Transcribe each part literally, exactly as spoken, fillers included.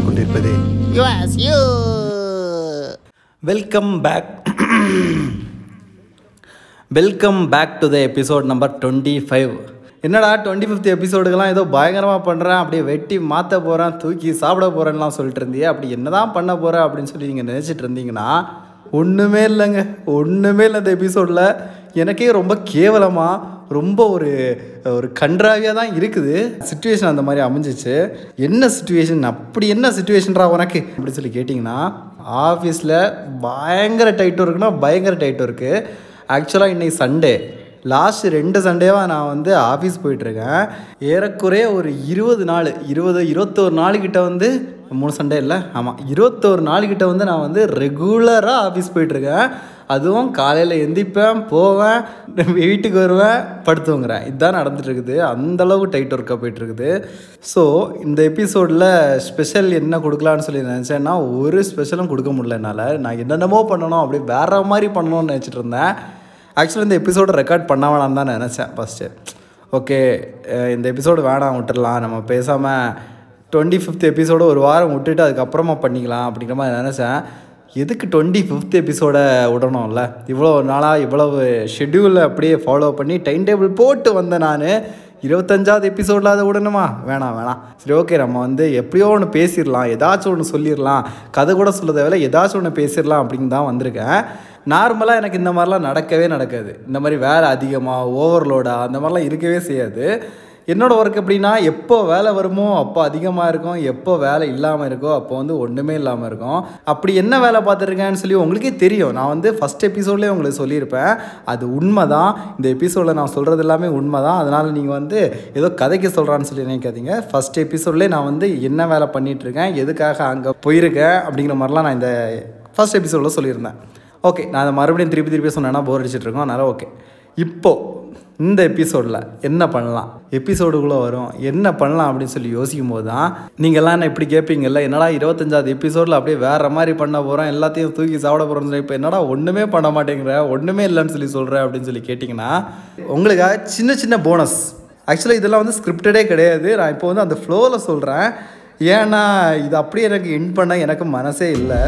பார்த்து கொண்டிருப்பது yours you. Welcome back welcome back to the episode number twenty five. என்னடா twenty fifth எபிசோடுக்கெல்லாம் ஏதோ பயங்கரமாக பண்ணுறேன், அப்படியே வெட்டி மாற்ற போகிறேன், தூக்கி சாப்பிட போகிறேன்லாம் சொல்லிட்டு இருந்தியே, அப்படி என்ன தான் பண்ண போகிறேன் அப்படின்னு சொல்லி நீங்கள் நினச்சிட்டு இருந்தீங்கன்னா ஒன்றுமே இல்லைங்க, ஒன்றுமே இல்லை. இந்த எபிசோடில் எனக்கே ரொம்ப கேவலமாக ரொம்ப ஒரு ஒரு கன்றாவியாக தான் இருக்குது சுச்சுவேஷன். அந்த மாதிரி அமைஞ்சிச்சு. என்ன சுச்சுவேஷன், அப்படி என்ன சுச்சுவேஷன்ரா உனக்கு அப்படின்னு சொல்லி கேட்டிங்கன்னா, ஆஃபீஸில் பயங்கர டைட்டும் இருக்குன்னா பயங்கர டைட்டும் இருக்குது. ஆக்சுவலாக இன்றைக்கி சண்டே, லாஸ்ட்டு ரெண்டு சண்டேவாக நான் வந்து ஆஃபீஸ் போயிட்டுருக்கேன். ஏறக்குறைய ஒரு இருபது நாள் இருபது இருபத்தோரு நாளுக்கிட்ட வந்து மூணு சண்டே இல்லை ஆமாம் இருபத்தோரு நாளுக்கிட்ட வந்து நான் வந்து ரெகுலராக ஆஃபீஸ் போயிட்டுருக்கேன். அதுவும் காலையில் எந்திப்பேன், போவேன், வீட்டுக்கு வருவேன், படுத்துங்கிறேன். இதுதான் நடந்துகிட்ருக்குது. அந்தளவு டைட் ஒர்க்காக போய்ட்டுருக்குது. ஸோ இந்த எபிசோடில் ஸ்பெஷல் என்ன கொடுக்கலான்னு சொல்லி நினச்சேன்னா ஒரு ஸ்பெஷலும் கொடுக்க முடியல என்னால். நான் என்னென்னமோ பண்ணணும், அப்படி வேறு மாதிரி பண்ணணும்னு நினச்சிட்டு இருந்தேன். ஆக்சுவலி இந்த எபிசோடை ரெக்கார்ட் பண்ண வேணான்னு தான் நினச்சேன் ஃபஸ்ட்டு. ஓகே, இந்த எபிசோடு வேணாம், விட்டுடலாம், நம்ம பேசாமல் டுவெண்ட்டி ஃபிஃப்த் எபிசோடு ஒரு வாரம் விட்டுட்டு அதுக்கப்புறமா பண்ணிக்கலாம் அப்படிங்கிற மாதிரி நினச்சேன். எதுக்கு டுவெண்ட்டி ஃபிஃப்த் எபிசோடை விடணும்ல, இவ்வளோ நாளாக இவ்வளவு ஷெட்யூலில் அப்படியே ஃபாலோ பண்ணி டைம் டேபிள் போட்டு வந்தேன். நான் இருபத்தஞ்சாவது எபிசோடில் அதை விடணுமா? வேணாம் வேணாம், சரி ஓகே, நம்ம வந்து எப்படியோ ஒன்று பேசிடலாம், ஏதாச்சும் ஒன்று சொல்லிடலாம், கதை கூட சொல்ல தேவையில்ல, ஏதாச்சும் ஒன்று பேசிடலாம் அப்படின்னு தான் வந்திருக்கேன். நார்மலாக எனக்கு இந்த மாதிரிலாம் நடக்கவே நடக்காது. இந்த மாதிரி வேலை அதிகமாக ஓவர்லோடாக அந்த மாதிரிலாம் இருக்கவே செய்யாது. என்னோடய ஒர்க் எப்படின்னா, எப்போ வேலை வருமோ அப்போ அதிகமாக இருக்கும், எப்போ வேலை இல்லாமல் இருக்கோ அப்போ வந்து ஒன்றுமே இல்லாமல் இருக்கும். அப்படி என்ன வேலை பார்த்துருக்கேன்னு சொல்லி உங்களுக்கே தெரியும். நான் வந்து ஃபஸ்ட் எபிசோட்லேயே உங்களுக்கு சொல்லியிருப்பேன், அது உண்மை தான். இந்த எபிசோடில் நான் சொல்கிறது எல்லாமே உண்மை தான். அதனால் நீங்கள் வந்து ஏதோ கதைக்கு சொல்கிறான்னு சொல்லி நினைக்காதீங்க. ஃபஸ்ட் எபிசோட்லேயே நான் வந்து என்ன வேலை பண்ணிகிட்ருக்கேன், எதுக்காக அங்கே போயிருக்கேன் அப்படிங்கிற மாதிரிலாம் நான் இந்த ஃபஸ்ட் எபிசோடில் சொல்லியிருந்தேன். ஓகே, நான் அதை மறுபடியும் திருப்பி திருப்பி சொன்னேன்னா போர் அடிச்சிட்ருக்கோம். அதனால் ஓகே, இப்போது இந்த எபிசோடில் என்ன பண்ணலாம், எபிசோடுக்குள்ளே வரும் என்ன பண்ணலாம் அப்படின்னு சொல்லி யோசிக்கும் போது தான் நீங்கள்லாம் என்ன இப்படி கேட்பீங்கல்ல, என்னடா இருபத்தஞ்சாவது எபிசோடில் அப்படியே வேறு மாதிரி பண்ண போகிறோம், எல்லாத்தையும் தூக்கி சாப்பிட போகிறோம்னு சொல்லி இப்போ என்னடா ஒன்றுமே பண்ண மாட்டேங்கிற, ஒன்றுமே இல்லைன்னு சொல்லி சொல்கிறேன் அப்படின்னு சொல்லி கேட்டிங்கன்னா உங்களுக்காக சின்ன சின்ன போனஸ். ஆக்சுவலாக இதெல்லாம் வந்து ஸ்கிரிப்டடே கிடையாது. நான் இப்போ வந்து அந்த ஃப்ளோவில் சொல்கிறேன், ஏன்னா இது அப்படியே எனக்கு எண்ட் பண்ண எனக்கு மனசே இல்லை.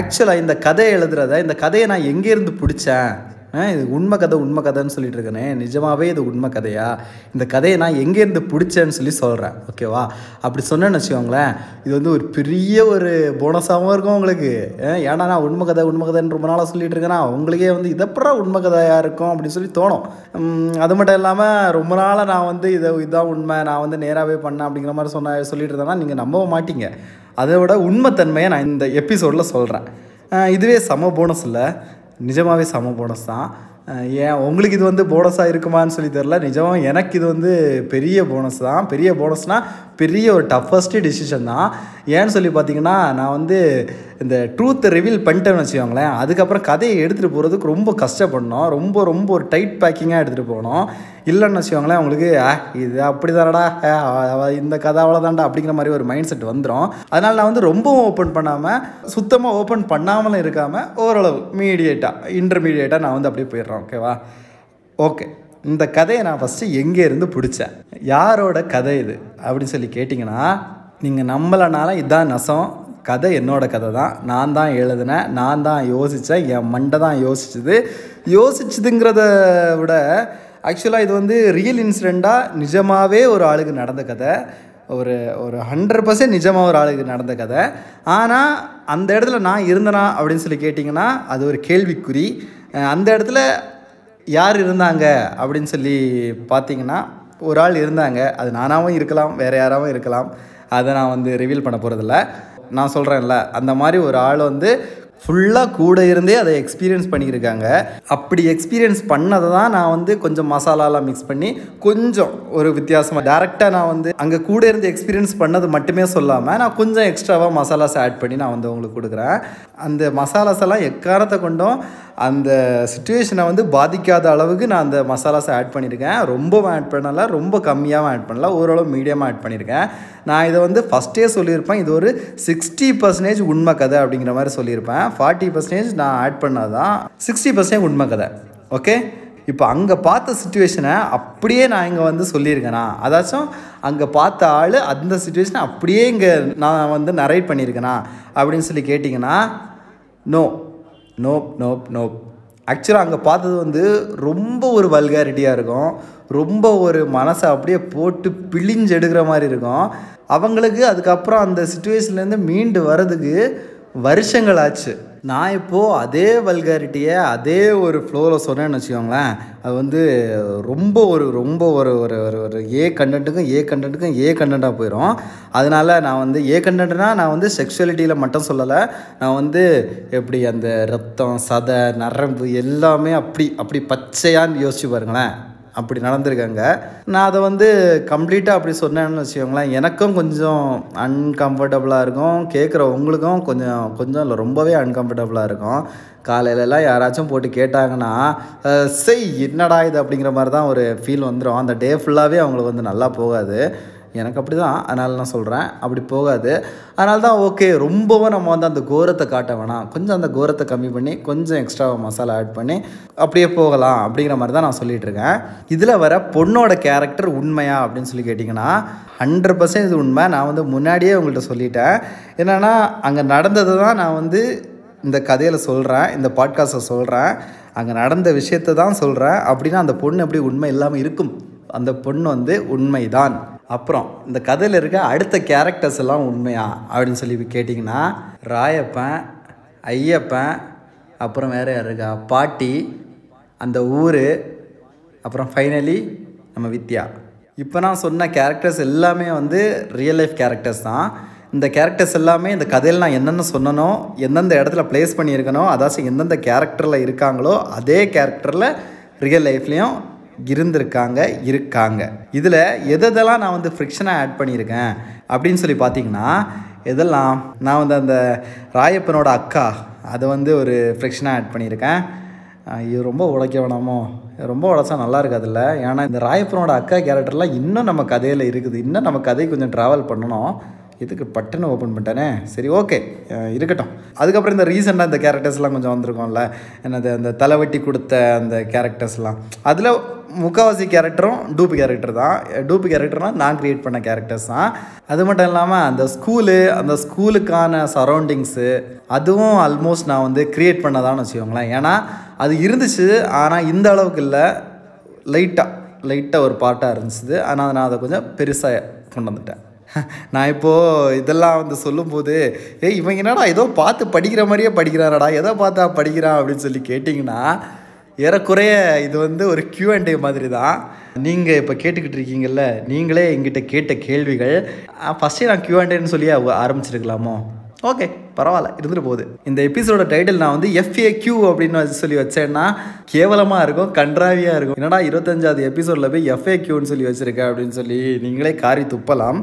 ஆக்சுவலாக இந்த கதையை எழுதுறத, இந்த கதையை நான் எங்கேருந்து பிடிச்சேன், இது உண்மை கதை உண்மை கதைன்னு சொல்லிட்டு இருக்கேனே, நிஜமாகவே இது உண்மை கதையா, இந்த கதையை நான் எங்கேருந்து பிடிச்சேன்னு சொல்லி சொல்கிறேன். ஓகேவா, அப்படி சொன்னேன்னு வச்சுக்கோங்களேன், இது வந்து ஒரு பெரிய ஒரு போனஸாகவும் இருக்கும் உங்களுக்கு. ஏன்னா நான் உண்மை கதை உண்மை கதைன்னு ரொம்ப நாளாக சொல்லிட்டு இருக்கேன்னா உங்களுக்கே வந்து இதப்புறம் உண்மை கதையாக இருக்கும் அப்படின்னு சொல்லி தோணும். அது மட்டும் இல்லாமல் ரொம்ப நாளாக நான் வந்து இதை இதுதான் உண்மை, நான் வந்து நேராகவே பண்ணேன் அப்படிங்கிற மாதிரி சொன்ன சொல்லிட்டு இருந்தேன்னா நீங்கள் நம்பவே மாட்டீங்க. அதோட உண்மைத்தன்மையை நான் இந்த எபிசோடில் சொல்கிறேன். இதுவே செம போனஸ் இல்லை, நிஜமாகவே செம போனஸ் தான். ஏன் உங்களுக்கு இது வந்து போனஸாக இருக்குமான்னு சொல்லி தெரில, நிஜமாக எனக்கு இது வந்து பெரிய போனஸ் தான். பெரிய போனஸ்னால் பெரிய ஒரு டஃபஸ்ட்டு டெசிஷன் தான். ஏன்னு சொல்லி பார்த்தீங்கன்னா, நான் வந்து இந்த ட்ரூத்தை ரிவீல் பண்ணிட்டேன்னு வச்சுக்கோங்களேன், அதுக்கப்புறம் கதையை எடுத்துகிட்டு போகிறதுக்கு ரொம்ப கஷ்டப்படணும், ரொம்ப ரொம்ப ஒரு டைட் பேக்கிங்காக எடுத்துகிட்டு போகணும். இல்லைன்னு வச்சுக்கோங்களேன், உங்களுக்கு இது அப்படி தானடா, இந்த கதை அவ்வளோதான்டா அப்படிங்கிற மாதிரி ஒரு மைண்ட் செட் வந்துடும். அதனால் நான் வந்து ரொம்பவும் ஓப்பன் பண்ணாமல், சுத்தமாக ஓப்பன் பண்ணாமலும் இருக்காமல், ஓரளவு மீடியேட்டாக இன்டர்மீடியேட்டாக நான் வந்து அப்படியே போயிடுறேன். ஓகேவா, ஓகே, இந்த கதையை நான் ஃபஸ்ட்டு எங்கேருந்து பிடிச்சேன், யாரோட கதை இது அப்படின்னு சொல்லி கேட்டிங்கன்னா, நீங்கள் நம்மளனால இதுதான் நெசம், கதை என்னோடய கதை தான், நான் தான் எழுதினேன், நான் தான் யோசித்தேன், என் மண்டை தான் யோசிச்சுது. யோசிச்சுதுங்கிறத விட ஆக்சுவலாக இது வந்து ரியல் இன்சிடெண்ட்டாக நிஜமாகவே ஒரு ஆளுக்கு நடந்த கதை, ஒரு ஒரு ஹண்ட்ரட் பர்சன்ட் நிஜமாக ஒரு ஆளுக்கு நடந்த கதை. ஆனால் அந்த இடத்துல நான் இருந்தேனா அப்படின்னு சொல்லி கேட்டிங்கன்னா அது ஒரு கேள்விக்குறி. அந்த இடத்துல யார் இருந்தாங்க அப்படின்னு சொல்லி பார்த்திங்கன்னா ஒரு ஆள் இருந்தாங்க. அது நானாகவும் இருக்கலாம், வேறு யாராகவும் இருக்கலாம், அதை நான் வந்து ரிவீல் பண்ண போகிறதில்ல. நான் சொல்கிறேன்ல, அந்த மாதிரி ஒரு ஆள் வந்து ஃபுல்லாக கூட இருந்தே அதை எக்ஸ்பீரியன்ஸ் பண்ணியிருக்காங்க. அப்படி எக்ஸ்பீரியன்ஸ் பண்ணதை தான் நான் வந்து கொஞ்சம் மசாலாலாம் மிக்ஸ் பண்ணி கொஞ்சம் ஒரு வித்தியாசமாக டேரெக்டாக நான் வந்து அங்கே கூட இருந்து எக்ஸ்பீரியன்ஸ் பண்ணது மட்டுமே சொல்லாமல் நான் கொஞ்சம் எக்ஸ்ட்ராவாக மசாலாஸ் ஆட் பண்ணி நான் வந்து உங்களுக்கு கொடுக்குறேன். அந்த மசாலாஸ் எல்லாம் எக்காரத்தை கொண்டும் அந்த சுச்சுவேஷனை வந்து பாதிக்காத அளவுக்கு நான் அந்த மசாலாஸை ஆட் பண்ணியிருக்கேன். ரொம்பவும் ஆட் பண்ணலை, ரொம்ப கம்மியாகவும் ஆட் பண்ணல, ஓரளவு மீடியமாக ஆட் பண்ணியிருக்கேன். நான் இதை வந்து ஃபஸ்ட்டே சொல்லியிருப்பேன், இது ஒரு சிக்ஸ்டி பர்சன்டேஜ் உண்மை கதை அப்படிங்கிற மாதிரி சொல்லியிருப்பேன். ஃபார்ட்டி பர்சன்டேஜ் நான் ஆட் பண்ணாதான் சிக்ஸ்டி பர்சன்டேஜ் உண்மை கதை. ஓகே, இப்போ அங்கே பார்த்த சுச்சுவேஷனை அப்படியே நான் இங்கே வந்து சொல்லியிருக்கேண்ணா, அதாச்சும் அங்கே பார்த்த ஆள் அந்த சுச்சுவேஷனை அப்படியே இங்கே நான் வந்து நரேட் பண்ணியிருக்கேண்ணா அப்படின்னு சொல்லி கேட்டிங்கன்னா நோ நோப் நோப் நோப் ஆக்சுவலாக அங்கே பார்த்தது வந்து ரொம்ப ஒரு வல்காரிட்டியாக இருக்கும், ரொம்ப ஒரு மனசை அப்படியே போட்டு பிழிஞ்சு எடுக்கிற மாதிரி இருக்கும். அவங்களுக்கு அதுக்கப்புறம் அந்த சுச்சுவேஷன்லேருந்து மீண்டு வர்றதுக்கு வருஷங்கள் ஆச்சு. நான் இப்போது அதே வல்காரிட்டியை அதே ஒரு ஃப்ளோவில் சொன்னேன்னு வச்சுக்கோங்களேன், அது வந்து ரொம்ப ஒரு ரொம்ப ஒரு ஒரு ஒரு ஏ கண்டென்ட்டுக்கும் ஏ கண்டென்ட்டுக்கும் ஏ கண்டென்ட்டாக போயிடும். அதனால் நான் வந்து ஏ கண்டென்ட்னா நான் வந்து செக்ஷுவலிட்டியில் மட்டும் சொல்லலை, நான் வந்து எப்படி அந்த ரத்தம் சதை நரம்பு எல்லாமே அப்படி அப்படி பச்சையான்னு யோசிச்சு பாருங்களேன், அப்படி நடந்திருக்காங்க. நான் அதை வந்து கம்ப்ளீட்டாக அப்படி சொன்னேன்னு வச்சுக்கோங்களேன், எனக்கும் கொஞ்சம் அன்கம்ஃபர்டபுளாக இருக்கும், கேட்குற உங்களுக்கும் கொஞ்சம் கொஞ்சம் இல்லை ரொம்பவே அன்கம்ஃபர்டபுளாக இருக்கும். காலையிலலாம் யாராச்சும் போட்டு கேட்டாங்கன்னா செய் என்னடா இது அப்படிங்கிற மாதிரி தான் ஒரு ஃபீல் வந்துடும். அந்த டே ஃபுல்லாகவே அவங்களுக்கு வந்து நல்லா போகாது. எனக்கு அப்படி தான், அதனால நான் சொல்கிறேன் அப்படி போகாது. அதனால தான் ஓகே ரொம்பவும் நம்ம வந்து அந்த கோரத்தை காட்ட வேணாம், கொஞ்சம் அந்த கோரத்தை கம்மி பண்ணி கொஞ்சம் எக்ஸ்ட்ராவாக மசாலா ஆட் பண்ணி அப்படியே போகலாம் அப்படிங்கிற மாதிரி தான் நான் சொல்லிகிட்ருக்கேன். இதில் வர பொண்ணோட கேரக்டர் உண்மையா அப்படின்னு சொல்லி கேட்டிங்கன்னா ஹண்ட்ரட் பர்சன்ட் இது உண்மை. நான் வந்து முன்னாடியே உங்கள்கிட்ட சொல்லிட்டேன், என்னென்னா அங்கே நடந்தது தான் நான் வந்து இந்த கதையில் சொல்கிறேன், இந்த பாட்காஸ்ட்டை சொல்கிறேன், அங்கே நடந்த விஷயத்தை தான் சொல்கிறேன். அப்படின்னா அந்த பொண்ணு எப்படி உண்மை இல்லாமல் இருக்கும், அந்த பொண்ணு வந்து உண்மைதான். அப்புறம் இந்த கதையில் இருக்க அடுத்த கேரக்டர்ஸ் எல்லாம் உண்மையா அப்படின்னு சொல்லி கேட்டிங்கன்னா ராயப்பன், ஐயப்பன், அப்புறம் வேறு யார் இருக்கா, பாட்டி, அந்த ஊர், அப்புறம் ஃபைனலி நம்ம வித்யா. இப்போ நான் சொன்ன கேரக்டர்ஸ் எல்லாமே வந்து ரியல் லைஃப் கேரக்டர்ஸ் தான். இந்த கேரக்டர்ஸ் எல்லாமே இந்த கதையில் நான் என்னென்ன சொன்னனோ, எந்தெந்த இடத்துல ப்ளேஸ் பண்ணியிருக்கனோ, அதாச்சும் எந்தெந்த கேரக்டரில் இருக்காங்களோ அதே கேரக்டரில் ரியல் லைஃப்லேயும் இருந்திருக்காங்க இருக்காங்க. இதில் எதெல்லாம் நான் வந்து ஃப்ரிக்ஷனாக ஆட் பண்ணியிருக்கேன் அப்படின்னு சொல்லி பார்த்தீங்கன்னா இதெல்லாம் நான் வந்து அந்த ராயப்பனோட அக்கா அதை வந்து ஒரு ஃப்ரிக்ஷனாக ஆட் பண்ணியிருக்கேன். இது ரொம்ப உடைக்க வேணாமோ, ரொம்ப உடைச்சா நல்லா இருக்காதுல்ல, ஏன்னா இந்த ராயப்பனோட அக்கா கேரக்டர்லாம் இன்னும் நம்ம கதையில் இருக்குது, இன்னும் நம்ம கதையை கொஞ்சம் ட்ராவல் பண்ணணும். இதுக்கு பட்டனை ஓப்பன் பண்ணிட்டேனே, சரி ஓகே இருக்கட்டும். அதுக்கப்புறம் இந்த ரீசெண்டாக இந்த கேரக்டர்ஸ்லாம் கொஞ்சம் வந்திருக்கோம்ல, என்னது அந்த தலைவட்டி கொடுத்த அந்த கேரக்டர்ஸ்லாம், அதில் முக்காவாசி கேரக்டரும் டூப்பு கேரக்டர் தான். டூப்பு கேரக்டர்னால் நான் க்ரியேட் பண்ண கேரக்டர்ஸ் தான். அது மட்டும் இல்லாமல் அந்த ஸ்கூலு, அந்த ஸ்கூலுக்கான சரௌண்டிங்ஸு அதுவும் ஆல்மோஸ்ட் நான் வந்து க்ரியேட் பண்ணதான்னு வச்சுக்கோங்களேன். ஏன்னா அது இருந்துச்சு, ஆனால் இந்த அளவுக்கு இல்லை, லைட்டாக லைட்டாக ஒரு பார்ட்டாக இருந்துச்சு. ஆனால் நான் அதை கொஞ்சம் பெருசாக கொண்டு வந்துட்டேன். நான் இப்போது இதெல்லாம் வந்து சொல்லும்போது ஏ இவங்க என்னடா ஏதோ பார்த்து படிக்கிற மாதிரியே படிக்கிறாரடா, எதோ பார்த்தா படிக்கிறான் அப்படின்னு சொல்லி கேட்டிங்கன்னா ஏறக்குறைய இது வந்து ஒரு கியூ அண்ட் ஏ மாதிரி தான். நீங்கள் இப்போ கேட்டுக்கிட்டு இருக்கீங்கல்ல, நீங்களே எங்கிட்ட கேட்ட கேள்விகள் ஃபஸ்ட்டே நான் கியூ அண்ட் ஏன்னு சொல்லி ஆரம்பிச்சிருக்கலாமோ, ஓகே பரவாயில்ல இருந்துட்டு போகுது. இந்த எபிசோட டைட்டில் நான் வந்து எஃப்ஏ கியூ அப்படின்னு சொல்லி வச்சேன்னா கேவலமாக இருக்கும், கன்றாவியாக இருக்கும். என்னடா இருபத்தஞ்சாவது எபிசோடில் போய் எஃப்ஏ கியூன்னு சொல்லி வச்சுருக்கேன் அப்படின்னு சொல்லி நீங்களே காரி துப்பலாம்.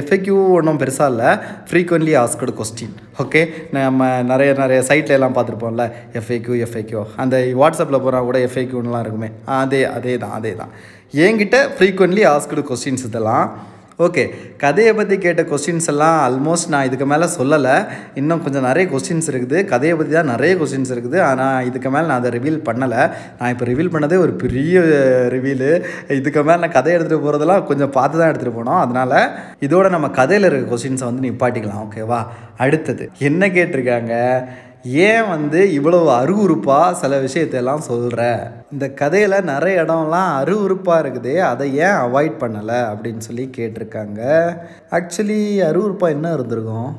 எஃப்ஏக்யூ ஒன்றும் பெருசாக இல்லை, ஃப்ரீக்வென்ட்லி ஆஸ்க்டு கொஸ்டின். ஓகே நம்ம நிறைய நிறைய சைட்டில் எல்லாம் பார்த்துருப்போம்ல எஃப்ஏக்யூ எஃப்ஏக்யூ, அந்த வாட்ஸ்அப்பில் போகிறா கூட எஃப்ஏக்யூன்லாம் இருக்குமே, அதே அதே தான் அதே தான் என்கிட்ட ஃப்ரீக்வென்ட்லி ஆஸ்க்டு கொஸ்டின்ஸ் இதெல்லாம். ஓகே கதையை பற்றி கேட்ட கொஸ்டின்ஸ் எல்லாம் ஆல்மோஸ்ட் நான் இதுக்கு மேலே சொல்லலை, இன்னும் கொஞ்சம் நிறைய கொஸ்டின்ஸ் இருக்குது, கதையை பற்றி தான் நிறைய கொஸ்டின்ஸ் இருக்குது. ஆனால் இதுக்கு மேலே நான் அதை ரிவீல் பண்ணலை. நான் இப்போ ரிவீல் பண்ணதே ஒரு பெரிய ரிவீலு. இதுக்கு மேலே நான் கதையை எடுத்துகிட்டு போகிறதெல்லாம் கொஞ்சம் பார்த்து தான் எடுத்துகிட்டு போனோம். அதனால் இதோட நம்ம கதையில் இருக்க கொஸ்டின்ஸை வந்து நிப்பாட்டிக்கலாம். ஓகேவா, அடுத்தது என்ன கேட்டிருக்காங்க, ஏன் வந்து இவ்வளவு அருவருப்பாக சில விஷயத்தையெல்லாம் சொல்கிற, இந்த கதையில் நிறைய இடம்லாம் அருவருப்பாக இருக்குது, அதை ஏன் அவாய்ட் பண்ணலை அப்படின்னு சொல்லி கேட்டிருக்காங்க. ஆக்சுவலி அருவருப்பாக என்ன இருந்திருக்கும்,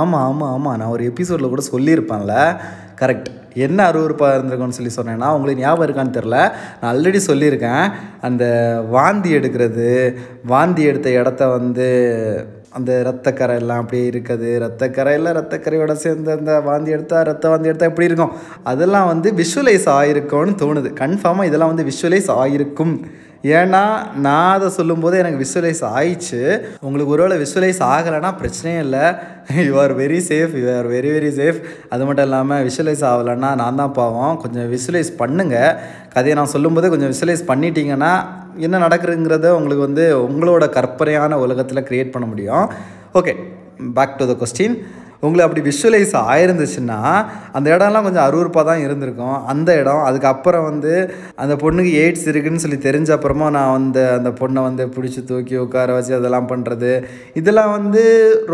ஆமாம் ஆமாம் ஆமாம் நான் ஒரு எபிசோடில் கூட சொல்லியிருப்பேன்ல, கரெக்ட். என்ன அருவருப்பாக இருந்திருக்கும்னு சொல்லி சொன்னேன்னா உங்களுக்கு ஞாபகம் இருக்கான்னு தெரில, நான் ஆல்ரெடி சொல்லியிருக்கேன். அந்த வாந்தி எடுக்கிறது, வாந்தி எடுத்த இடத்த வந்து அந்த ரத்தக்கரை எல்லாம் அப்படியே இருக்குது, ரத்தக்கரையில் ரத்தக்கரையோட சேர்ந்து அந்த வாந்தி எடுத்தால் ரத்த வாந்தி எடுத்தால் எப்படி இருக்கும், அதெல்லாம் வந்து விஷுவலைஸ் ஆகிருக்கோன்னு தோணுது. கன்ஃபார்மாக இதெல்லாம் வந்து விஷுவலைஸ் ஆகிருக்கும், ஏன்னா நான் அதை சொல்லும்போது எனக்கு விஷுவலைஸ் ஆயிடுச்சு. உங்களுக்கு ஒருவேளை விஷுவலைஸ் ஆகலைன்னா பிரச்சனையே இல்லை, you are very safe, you are very very safe. அது மட்டும் இல்லாமல் விஷுவலைஸ் ஆகலைன்னா நான் தான் பாவம், கொஞ்சம் விஷுவலைஸ் பண்ணுங்கள். கதையை நான் சொல்லும்போது கொஞ்சம் விஷுவலைஸ் பண்ணிட்டீங்கன்னா என்ன நடக்குதுங்கிறத உங்களுக்கு வந்து உங்களோட கற்பனையான உலகத்தில் க்ரியேட் பண்ண முடியும். Okay back to the question. உங்களை அப்படி விஷுவலைஸ் ஆயிருந்துச்சுன்னா அந்த இடம்லாம் கொஞ்சம் அறுவறுப்பாக தான் இருந்திருக்கும் அந்த இடம். அதுக்கப்புறம் வந்து அந்த பொண்ணுக்கு எய்ட்ஸ் இருக்குதுன்னு சொல்லி தெரிஞ்ச அப்புறமா நான் வந்து அந்த பொண்ணை வந்து பிடிச்சி தூக்கி உட்கார வச்சு அதெல்லாம் பண்ணுறது இதெல்லாம் வந்து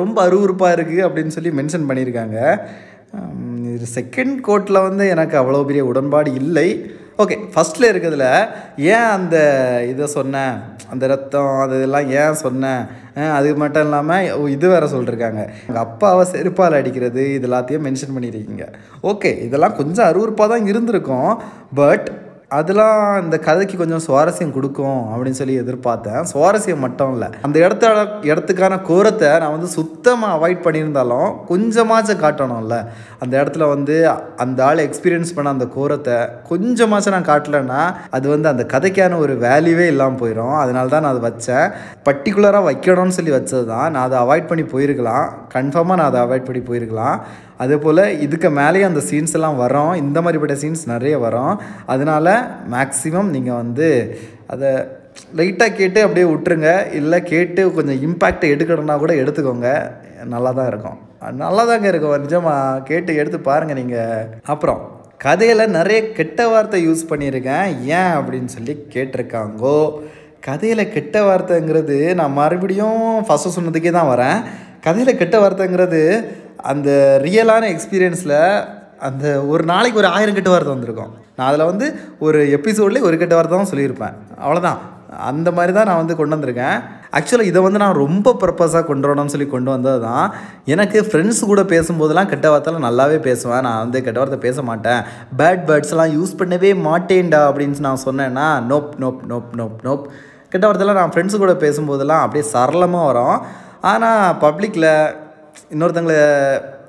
ரொம்ப அறுவறுப்பாக இருக்குது அப்படின்னு சொல்லி மென்ஷன் பண்ணியிருக்காங்க. இது செகண்ட் கோட்டில் வந்து எனக்கு அவ்வளோ பெரிய உடன்பாடு இல்லை. ஓகே, ஃபஸ்ட்டில் இருக்கிறதுல ஏன் அந்த இதை சொன்னேன், அந்த ரத்தம் அது இதெல்லாம் ஏன் சொன்னேன், அது மட்டும் இல்லாமல் இது வேறு சொல்லியிருக்காங்க எங்கள் அப்பாவை செருப்பால் அடிக்கிறது, இது எல்லாத்தையும் மென்ஷன் பண்ணியிருக்கீங்க. ஓகே, இதெல்லாம் கொஞ்சம் அறுவறுப்பாக தான் இருந்திருக்கும், பட் அதெல்லாம் இந்த கதைக்கு கொஞ்சம் சுவாரஸ்யம் கொடுக்கும் அப்படின்னு சொல்லி எதிர்பார்த்தேன். சுவாரஸ்யம் மட்டும் இல்லை, அந்த இடத்த இடத்துக்கான கோரத்தை நான் வந்து சுத்தமாக அவாய்ட் பண்ணியிருந்தாலும் கொஞ்சமாச்சும் காட்டணும்ல. அந்த இடத்துல வந்து அந்த ஆள் எக்ஸ்பீரியன்ஸ் பண்ண அந்த கோரத்தை கொஞ்சமாச்சும் நான் காட்டலைன்னா அது வந்து அந்த கதைக்கான ஒரு வேல்யூவே இல்லாமல் போயிடும். அதனால தான் நான் அதை வச்சேன். பர்டிகுலராக வைக்கணும்னு சொல்லி வச்சது தான். நான் அதை அவாய்ட் பண்ணி போயிருக்கலாம், கன்ஃபார்மாக நான் அதை அவாய்ட் பண்ணி போயிருக்கலாம். அதே போல் இதுக்கு மேலேயே அந்த சீன்ஸ் எல்லாம் வரும், இந்த மாதிரிப்பட்ட சீன்ஸ் நிறைய வரும். அதனால் மேக்ஸிமம் நீங்கள் வந்து அதை லைட்டாக கேட்டு அப்படியே விட்டுருங்க, இல்லை கேட்டு கொஞ்சம் இம்பேக்டை எடுக்கணும்னா கூட எடுத்துக்கோங்க, நல்லா தான் இருக்கும். நல்லா தாங்க இருக்கும், நிஜமாக கேட்டு எடுத்து பாருங்கள் நீங்கள். அப்புறம் கதையில் நிறைய கெட்ட வார்த்தை யூஸ் பண்ணியிருக்கேன் ஏன் அப்படின்னு சொல்லி கேட்டிருக்காங்கோ. கதையில் கெட்ட வார்த்தைங்கிறது நான் மறுபடியும் ஃபஸ்ட்டு சொன்னதுக்கே தான் வரேன். கதையில் கெட்ட வார்த்தைங்கிறது அந்த ரியலான எக்ஸ்பீரியன்ஸில் அந்த ஒரு நாளைக்கு ஒரு ஆயிரம் கெட்ட வார்த்தை வந்திருக்கும். நான் அதில் வந்து ஒரு எபிசோட்லேயே ஒரு கெட்ட வார்த்தை தான் சொல்லியிருப்பேன், அவ்வளோதான். அந்த மாதிரி தான் நான் வந்து கொண்டு வந்திருக்கேன். ஆக்சுவலாக இதை வந்து நான் ரொம்ப பர்பஸாக கொண்டு வரணும்னு சொல்லி கொண்டு வந்தது தான். எனக்கு ஃப்ரெண்ட்ஸ் கூட பேசும்போதெல்லாம் கெட்ட வார்த்தைலாம் நல்லாவே பேசுவேன். நான் வந்து கெட்ட வார்த்தை பேச மாட்டேன், பேட் வேர்ட்ஸ்லாம் யூஸ் பண்ணவே மாட்டேன்டா அப்படின்னு நான் சொன்னேன்னா நோப் நோப் நோப் நோப் நோப் கெட்ட வார்த்தைலாம் நான் ஃப்ரெண்ட்ஸு கூட பேசும்போதெல்லாம் அப்படியே சரளமாக வரும். ஆனால் பப்ளிக்கில் இன்னொருத்தங்களை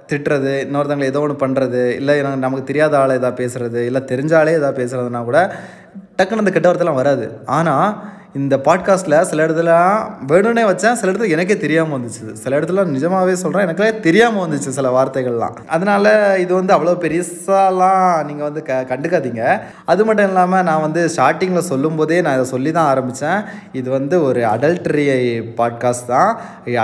திட்டுறது, இன்னொருத்தங்களை ஏதோ ஒன்று பண்ணுறது, இல்லை எனக்கு நமக்கு தெரியாத ஆளை எதாவது பேசுகிறது, இல்லை தெரிஞ்ச ஆளே எதாவது பேசுகிறதுனா கூட டக்குன்னு அந்த கெட்ட வார்த்தைலாம் வராது. ஆனால் இந்த பாட்காஸ்ட்டில் சில இடத்துல வேணும்னே வச்சேன், சில இடத்துல எனக்கே தெரியாமல் வந்துச்சு, சில இடத்துல நிஜமாகவே சொல்கிறேன் எனக்கே தெரியாமல் வந்துச்சு சில வார்த்தைகள்லாம். அதனால் இது வந்து அவ்வளோ பெருசாலாம் நீங்கள் வந்து க கண்டுக்காதீங்க. அது மட்டும் இல்லாமல் நான் வந்து ஸ்டார்டிங்கில் சொல்லும் போதே நான் இதை சொல்லி தான் ஆரம்பித்தேன், இது வந்து ஒரு அடல்ட்ரி பாட்காஸ்ட் தான்.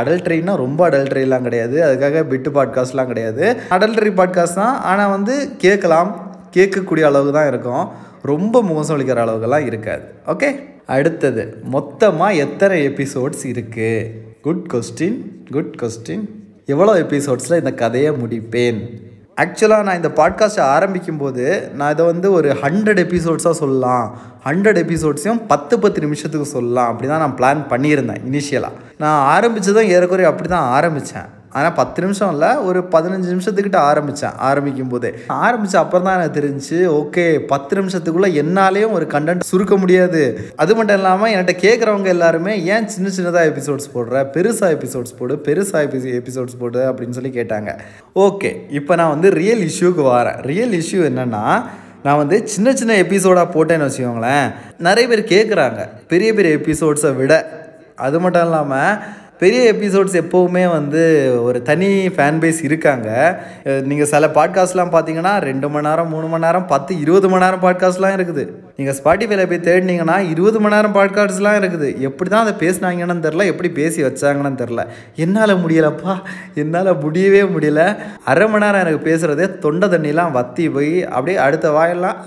அடல்ட்ரின்னா ரொம்ப அடல்ட்ரிலாம் கிடையாது, அதுக்காக பிட்டு பாட்காஸ்ட்லாம் கிடையாது, அடல்ட்ரி பாட்காஸ்ட் தான். ஆனால் வந்து கேட்கலாம், கேட்கக்கூடிய அளவு தான் இருக்கும், ரொம்ப மோசம் அளிக்கிற அளவுகள்லாம் இருக்காது. ஓகே, அடுத்தது மொத்தமாக எத்தனை எபிசோட்ஸ் இருக்குது? Good question, good question. எவ்வளோ எபிசோட்ஸில் இந்த கதையை முடிப்பேன்? ஆக்சுவலாக நான் இந்த பாட்காஸ்ட்டை ஆரம்பிக்கும் போது நான் இதை வந்து ஒரு ஹண்ட்ரட் எபிசோட்ஸாக சொல்லலாம், ஹண்ட்ரட் எபிசோட்ஸையும் பத்து பத்து நிமிஷத்துக்கு சொல்லலாம் அப்படி தான் நான் பிளான் பண்ணியிருந்தேன். இனிஷியலாக நான் ஆரம்பித்ததும் ஏறக்குறைய அப்படி தான் ஆரம்பித்தேன். ஆனால் பத்து நிமிஷம் இல்லை, ஒரு பதினஞ்சு நிமிஷத்துக்கிட்ட ஆரம்பித்தேன். ஆரம்பிக்கும் போதே ஆரம்பித்த அப்புறம் தான் எனக்கு தெரிஞ்சு, ஓகே பத்து நிமிஷத்துக்குள்ளே என்னாலேயும் ஒரு கண்டென்ட் சுருக்க முடியாது. அது மட்டும் இல்லாமல் என்கிட்ட கேட்குறவங்க எல்லாருமே ஏன் சின்ன சின்னதாக எபிசோட்ஸ் போடுற, பெருசாக எபிசோட்ஸ் போடு, பெருசாக எபி எபிசோட்ஸ் போடு அப்படின்னு சொல்லி கேட்டாங்க. ஓகே, இப்போ நான் வந்து ரியல் இஷ்யூக்கு வரேன். ரியல் இஷ்யூ என்னென்னா, நான் வந்து சின்ன சின்ன எபிசோடாக போட்டேன்னு வச்சுக்கோங்களேன், நிறைய பேர் கேட்குறாங்க பெரிய பெரிய எபிசோட்ஸை விட. அது மட்டும் இல்லாமல் பெரிய எபிசோட்ஸ் எப்போவுமே வந்து ஒரு தனி ஃபேன் பேஸ் இருக்காங்க. நீங்கள் சில பாட்காஸ்ட்லாம் பார்த்தீங்கன்னா ரெண்டு மணி நேரம், மூணு மணி நேரம், பத்து இருபது மணி நேரம் பாட்காஸ்ட்லாம் இருக்குது. நீங்கள் ஸ்பாட்டிஃபைல போய் தேடினீங்கன்னா இருபது மணி நேரம் பாட்காஸ்ட்லாம் இருக்குது. எப்படி தான் அதை பேசினாங்கன்னு தெரில, எப்படி பேசி வச்சாங்கன்னு தெரில. என்னால் முடியலப்பா, என்னால் முடியவே முடியல. அரை மணி நேரம் எனக்கு பேசுகிறதே தொண்டை தண்ணிலாம் வற்றி போய் அப்படியே அடுத்த வாயெல்லாம்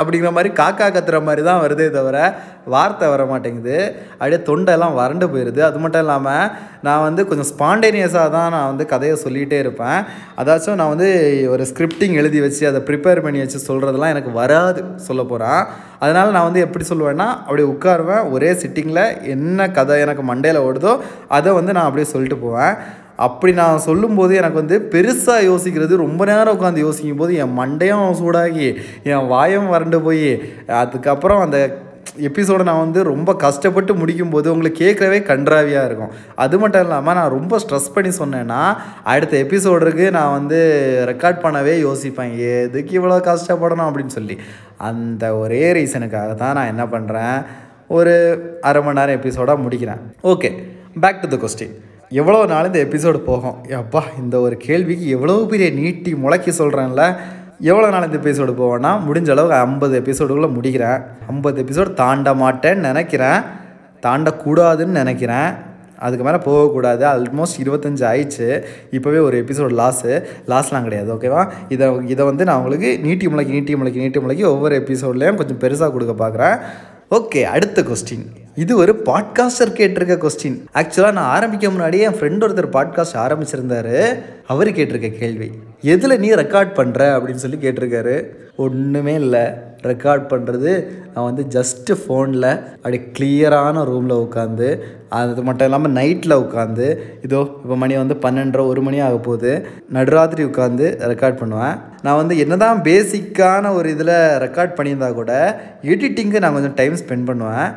அப்படிங்கிற மாதிரி காக்கா கத்துற மாதிரி தான் வருதே தவிர வார்த்தை வர மாட்டேங்குது, அப்படியே தொண்டெல்லாம் வறண்டு போயிடுது. அது மட்டும் இல்லாமல் நான் வந்து கொஞ்சம் ஸ்பான்டேனியஸாக தான் நான் வந்து கதையை சொல்லிகிட்டே இருப்பேன். அதாச்சும் நான் வந்து ஒரு ஸ்கிரிப்டிங் எழுதி வச்சு அதை ப்ரிப்பேர் பண்ணி வச்சு சொல்கிறதுலாம் எனக்கு வராது சொல்ல போகிறேன். அதனால் நான் வந்து எப்படி சொல்லுவேன்னா, அப்படியே உட்காருவேன் ஒரே சிட்டிங்கில், என்ன கதை எனக்கு மண்டையில் ஓடுதோ அதை வந்து நான் அப்படியே சொல்லிட்டு போவேன். அப்படி நான் சொல்லும்போது எனக்கு வந்து பெருசாக யோசிக்கிறது, ரொம்ப நேரம் உட்காந்து யோசிக்கும் போது என் மண்டையும் சூடாகி என் வாயும் வறண்டு போய் அதுக்கப்புறம் அந்த எபிசோடை நான் வந்து ரொம்ப கஷ்டப்பட்டு முடிக்கும்போது உங்களுக்கு கேட்கவே கன்றாவியாக இருக்கும். அது மட்டும் இல்லாமல் நான் ரொம்ப ஸ்ட்ரெஸ் பண்ணி சொன்னேன்னா அடுத்த எபிசோடுக்கு நான் வந்து ரெக்கார்ட் பண்ணவே யோசிப்பேன், எதுக்கு இவ்வளோ கஷ்டப்படணும் அப்படின்னு சொல்லி. அந்த ஒரே ரீசனுக்காக தான் நான் என்ன பண்ணுறேன், ஒரு அரை மணி நேரம் எபிசோடாக முடிக்கிறேன். Okay, back to the question. எவ்வளோ நாள் இந்த எபிசோடு போகும்? அப்பா, இந்த ஒரு கேள்விக்கு எவ்வளோ பெரிய நீட்டி முளைக்கி சொல்கிறேன்ல. எவ்வளோ நாள் இந்த எபிசோடு போவேன்னா முடிஞ்ச அளவுக்கு ஐம்பது எபிசோடுக்குள்ளே முடிக்கிறேன். ஐம்பது எபிசோடு தாண்ட மாட்டேன்னு நினைக்கிறேன், தாண்டக்கூடாதுன்னு நினைக்கிறேன். அதுக்கு மேலே போகக்கூடாது. ஆல்மோஸ்ட் இருபத்தஞ்சு ஆயிடுச்சு, இப்போவே ஒரு எபிசோட் லாஸு. லாஸ்லாம் கிடையாது ஓகேவா. இதை இதை வந்து நான் உங்களுக்கு நீட்டி முளைக்கி நீட்டி முளைக்கி நீட்டி முளைக்கி ஒவ்வொரு எபிசோட்லேயும் கொஞ்சம் பெருசாக கொடுக்க பார்க்குறேன். ஓகே, அடுத்த கொஸ்டின். இது ஒரு பாட்காஸ்டர் கேட்டிருக்க கொஸ்டின். ஆக்சுவலாக நான் ஆரம்பிக்க முன்னாடியே என் ஃப்ரெண்ட் ஒருத்தர் பாட்காஸ்ட் ஆரம்பிச்சிருந்தாரு. அவர் கேட்டிருக்க கேள்வி, எதில் நீ ரெக்கார்ட் பண்ணுற அப்படின்னு சொல்லி கேட்டிருக்காரு. ஒன்றுமே இல்லை, ரெக்கார்ட் பண்ணுறது நான் வந்து ஜஸ்ட்டு ஃபோனில் அப்படியே கிளியரான ரூமில் உட்காந்து, அது மட்டும் இல்லாமல் நைட்டில் உட்காந்து, இதோ இப்போ மணி வந்து பன்னெண்டரை ஒரு மணி ஆக போகுது, நடுராத்திரி உட்காந்து ரெக்கார்ட் பண்ணுவேன். நான் வந்து என்ன தான் பேசிக்கான ஒரு இதில் ரெக்கார்ட் பண்ணியிருந்தா கூட எடிட்டிங்கு நான் கொஞ்சம் டைம் ஸ்பெண்ட் பண்ணுவேன்.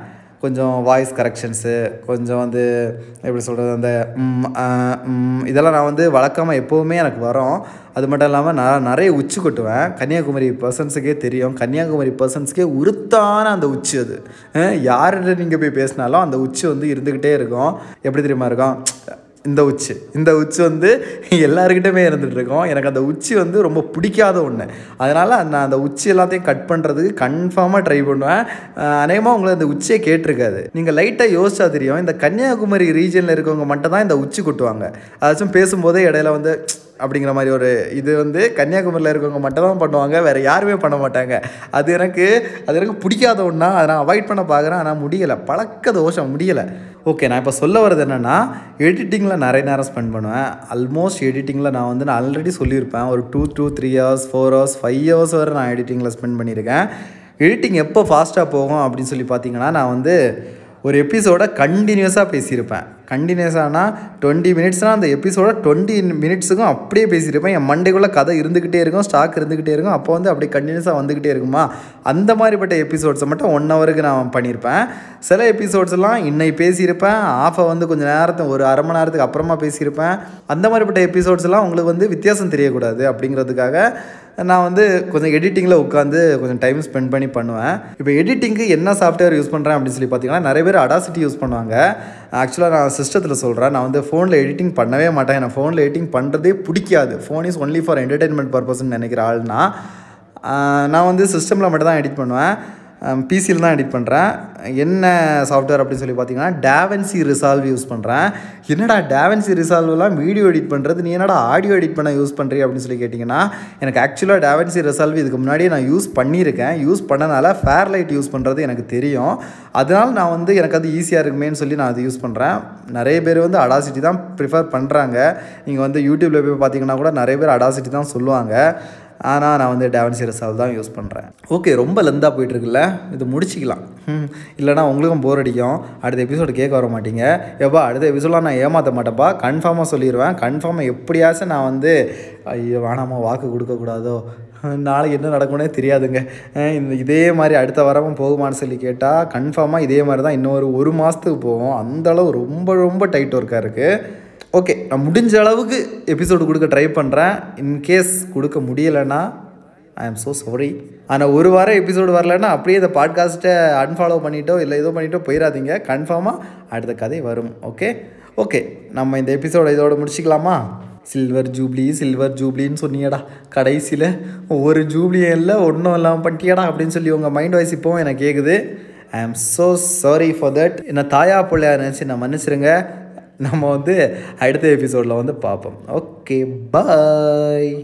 கொஞ்சம் வாய்ஸ் கரெக்ஷன்ஸு, கொஞ்சம் வந்து எப்படி சொல்கிறது, அந்த இதெல்லாம் நான் வந்து வழக்கமாக எப்போவுமே எனக்கு வரும். அது மட்டும் இல்லாமல் நான் நிறைய உச்சி கொட்டுவேன். கன்னியாகுமரி பர்சன்ஸுக்கே தெரியும், கன்னியாகுமரி பர்சன்ஸுக்கே உருத்தான அந்த உச்சி. அது யார்கிட்ட நீங்கள் போய் பேசினாலும் அந்த உச்சி வந்து இருந்துக்கிட்டே இருக்கும். எப்படி தெரியுமா இருக்கும், இந்த உச்சி இந்த உச்சி வந்து எல்லாருக்கிட்டேயுமே இருந்துகிட்ருக்கோம். எனக்கு அந்த உச்சி வந்து ரொம்ப பிடிக்காத ஒன்று. அதனால் நான் அந்த உச்சி எல்லாத்தையும் கட் பண்ணுறதுக்கு கன்ஃபார்மாக ட்ரை பண்ணுவேன். அநேகமாக உங்களை அந்த உச்சியை கேட்டிருக்காது. நீங்கள் லைட்டாக யோசிச்சா தெரியும், இந்த கன்னியாகுமரி ரீஜனில் இருக்கவங்க மட்டும் தான் இந்த உச்சி கொட்டுவாங்க. அதாச்சும் பேசும்போதே இடையில வந்து அப்படிங்கிற மாதிரி ஒரு இது வந்து கன்னியாகுமரியில் இருக்கவங்க மட்டும் தான் பண்ணுவாங்க, வேறு யாருமே பண்ண மாட்டாங்க. அது எனக்கு அது எனக்கு பிடிக்காத ஒன்றா, அதை நான் அவாய்ட் பண்ண பார்க்குறேன். ஆனால் முடியலை, பழக்க தோஷம் முடியலை. ஓகே, நான் இப்போ சொல்ல வர்றது என்னென்னா, எடிட்டிங்கில் நிறைய நேரம் ஸ்பெண்ட் பண்ணுவேன். ஆல்மோஸ்ட் எடிட்டிங்கில் நான் வந்து நான் ஆல்ரெடி சொல்லியிருப்பேன், ஒரு two two three hours four hours five hours வரை நான் எடிட்டிங்கில் ஸ்பெண்ட் பண்ணியிருக்கேன். எடிட்டிங் எப்போ ஃபாஸ்ட்டாக போகும் அப்படின்னு சொல்லி பார்த்தீங்கன்னா, நான் வந்து ஒரு எபிசோடை கண்டினியூஸாக பேசியிருப்பேன். கண்டினியூஸானா டுவெண்ட்டி மினிட்ஸ்னால் அந்த எபிசோடை டுவெண்ட்டி மினிட்ஸுக்கும் அப்படியே பேசியிருப்பேன். என் மண்டைக்குள்ளே கதை இருந்துக்கிட்டே இருக்கும், ஸ்டாக் இருந்துக்கிட்டே இருக்கும். அப்போ வந்து அப்படியே கண்டினியூஸாக வந்துக்கிட்டே இருக்குமா, அந்த மாதிரிப்பட்ட எபிசோட்ஸை மட்டும் ஒன் ஹவருக்கு நான் பண்ணியிருப்பேன். சில எபிசோட்ஸ்லாம் இன்னைக்கு பேசியிருப்பேன், ஆஃபை வந்து கொஞ்சம் நேரத்துக்கு ஒரு அரை மணி நேரத்துக்கு அப்புறமா பேசியிருப்பேன். அந்த மாதிரிப்பட்ட எபிசோட்ஸ்லாம் உங்களுக்கு வந்து வித்தியாசம் தெரியக்கூடாது அப்படிங்கிறதுக்காக நான் வந்து கொஞ்சம் எடிட்டிங்கில் உட்காந்து கொஞ்சம் டைம் ஸ்பெண்ட் பண்ணி பண்ணுவேன். இப்போ எடிட்டிங்க்கு என்ன சாஃப்ட்வேர் யூஸ் பண்ணுறேன் அப்படின்னு சொல்லி பார்த்தீங்கன்னா, நிறைய பேர் அடாசிட்டி யூஸ் பண்ணுவாங்க. ஆக்சுவலாக நான் சிஸ்டத்தில் சொல்கிறேன், நான் வந்து ஃபோனில் எடிட்டிங் பண்ணவே மாட்டேன். நான் ஃபோனில் எடிட்டிங் பண்ணுறதே பிடிக்காது. Phone is only for entertainment பர்பஸ்ன்னு நினைக்கிற ஆள்னா நான் வந்து சிஸ்டமில் மட்டும் தான் எடிட் பண்ணுவேன். பிசியில் தான் எடிட் பண்ணுறேன். என்ன சாஃப்ட்வேர் அப்படின்னு சொல்லி பார்த்தீங்கன்னா, டேவன்சி ரிசால்வ் யூஸ் பண்ணுறேன். என்னடா டேவன்சி ரிசால்வெலாம் வீடியோ எடிட் பண்ணுறது, நீ என்னடா ஆடியோ எடிட் பண்ண யூஸ் பண்ணுறீ அப்படின்னு சொல்லி கேட்டிங்கன்னா, எனக்கு ஆக்சுவலாக டேவன்சி ரிசால்வ் இதுக்கு முன்னாடி நான் யூஸ் பண்ணியிருக்கேன். யூஸ் பண்ணனால ஃபேர்லைட் யூஸ் பண்ணுறது எனக்கு தெரியும். அதனால் நான் வந்து எனக்கு அது ஈஸியாக இருக்குமேன்னு சொல்லி நான் அது யூஸ் பண்ணுறேன். நிறைய பேர் வந்து அடாசிட்டி தான் ப்ரிஃபர் பண்ணுறாங்க. நீங்கள் வந்து யூடியூப்பில் போய் பார்த்தீங்கன்னா கூட நிறைய பேர் அடாசிட்டி தான் சொல்லுவாங்க. ஆனால் நான் வந்து டேவன்சி ரிசால்வ் தான் யூஸ் பண்ணுறேன். ஓகே, ரொம்ப லெந்தாக போய்ட்டுருக்குல்ல, இது முடிச்சிக்கலாம். இல்லைனா உங்களுக்கும் போர் அடிக்கும், அடுத்த எபிசோடு கேட்க வர மாட்டீங்க. எப்பா அடுத்த எபிசோடெலாம் நான் ஏமாற்ற மாட்டேப்பா, கன்ஃபார்மாக சொல்லிடுவேன். கன்ஃபார்மாக எப்படியாச்சும் நான் வந்து ஐயோ வேணாமா, வாக்கு கொடுக்கக்கூடாதோ, நாளைக்கு என்ன நடக்கும்னே தெரியாதுங்க, இந்த இதே மாதிரி அடுத்த வாரமும் போகுமான்னு சொல்லி கேட்டால் கன்ஃபார்மாக இதே மாதிரி தான் இன்னொரு ஒரு மாதத்துக்கு போகும். அந்தளவு ரொம்ப ரொம்ப டைட் ஒர்க்காக இருக்குது. ஓகே, நான் முடிஞ்ச அளவுக்கு எபிசோடு கொடுக்க ட்ரை பண்ணுறேன். இன்கேஸ் கொடுக்க முடியலைன்னா ஐ ஆம் ஸோ சாரி. ஆனால் ஒரு வாரம் எபிசோடு வரலைன்னா அப்படியே இந்த பாட்காஸ்ட்டை அன்ஃபாலோ பண்ணிட்டோ இல்லை ஏதோ பண்ணிட்டோ போயிடாதீங்க. கன்ஃபார்மாக அடுத்த கதை வரும். ஓகே ஓகே நம்ம இந்த எபிசோடை இதோடு முடிச்சிக்கலாமா? சில்வர் ஜூப்ளி சில்வர் ஜூப்ளின்னு சொன்னீங்கடா, கடைசியில் ஒரு ஜூப்ளியும் இல்லை ஒன்றும் இல்லாமல் பண்ணிட்டியடா அப்படின்னு சொல்லி உங்கள் மைண்ட் வாய்ஸ் இப்போவும் எனக்கு கேட்குது. ஐ am so sorry for that. என்ன தாயா பிள்ளையா நினச்சி நான் மன்னிச்சிருங்க. நம்ம வந்து அடுத்த எபிசோடில் வந்து பார்ப்போம். ஓகே, பாய்.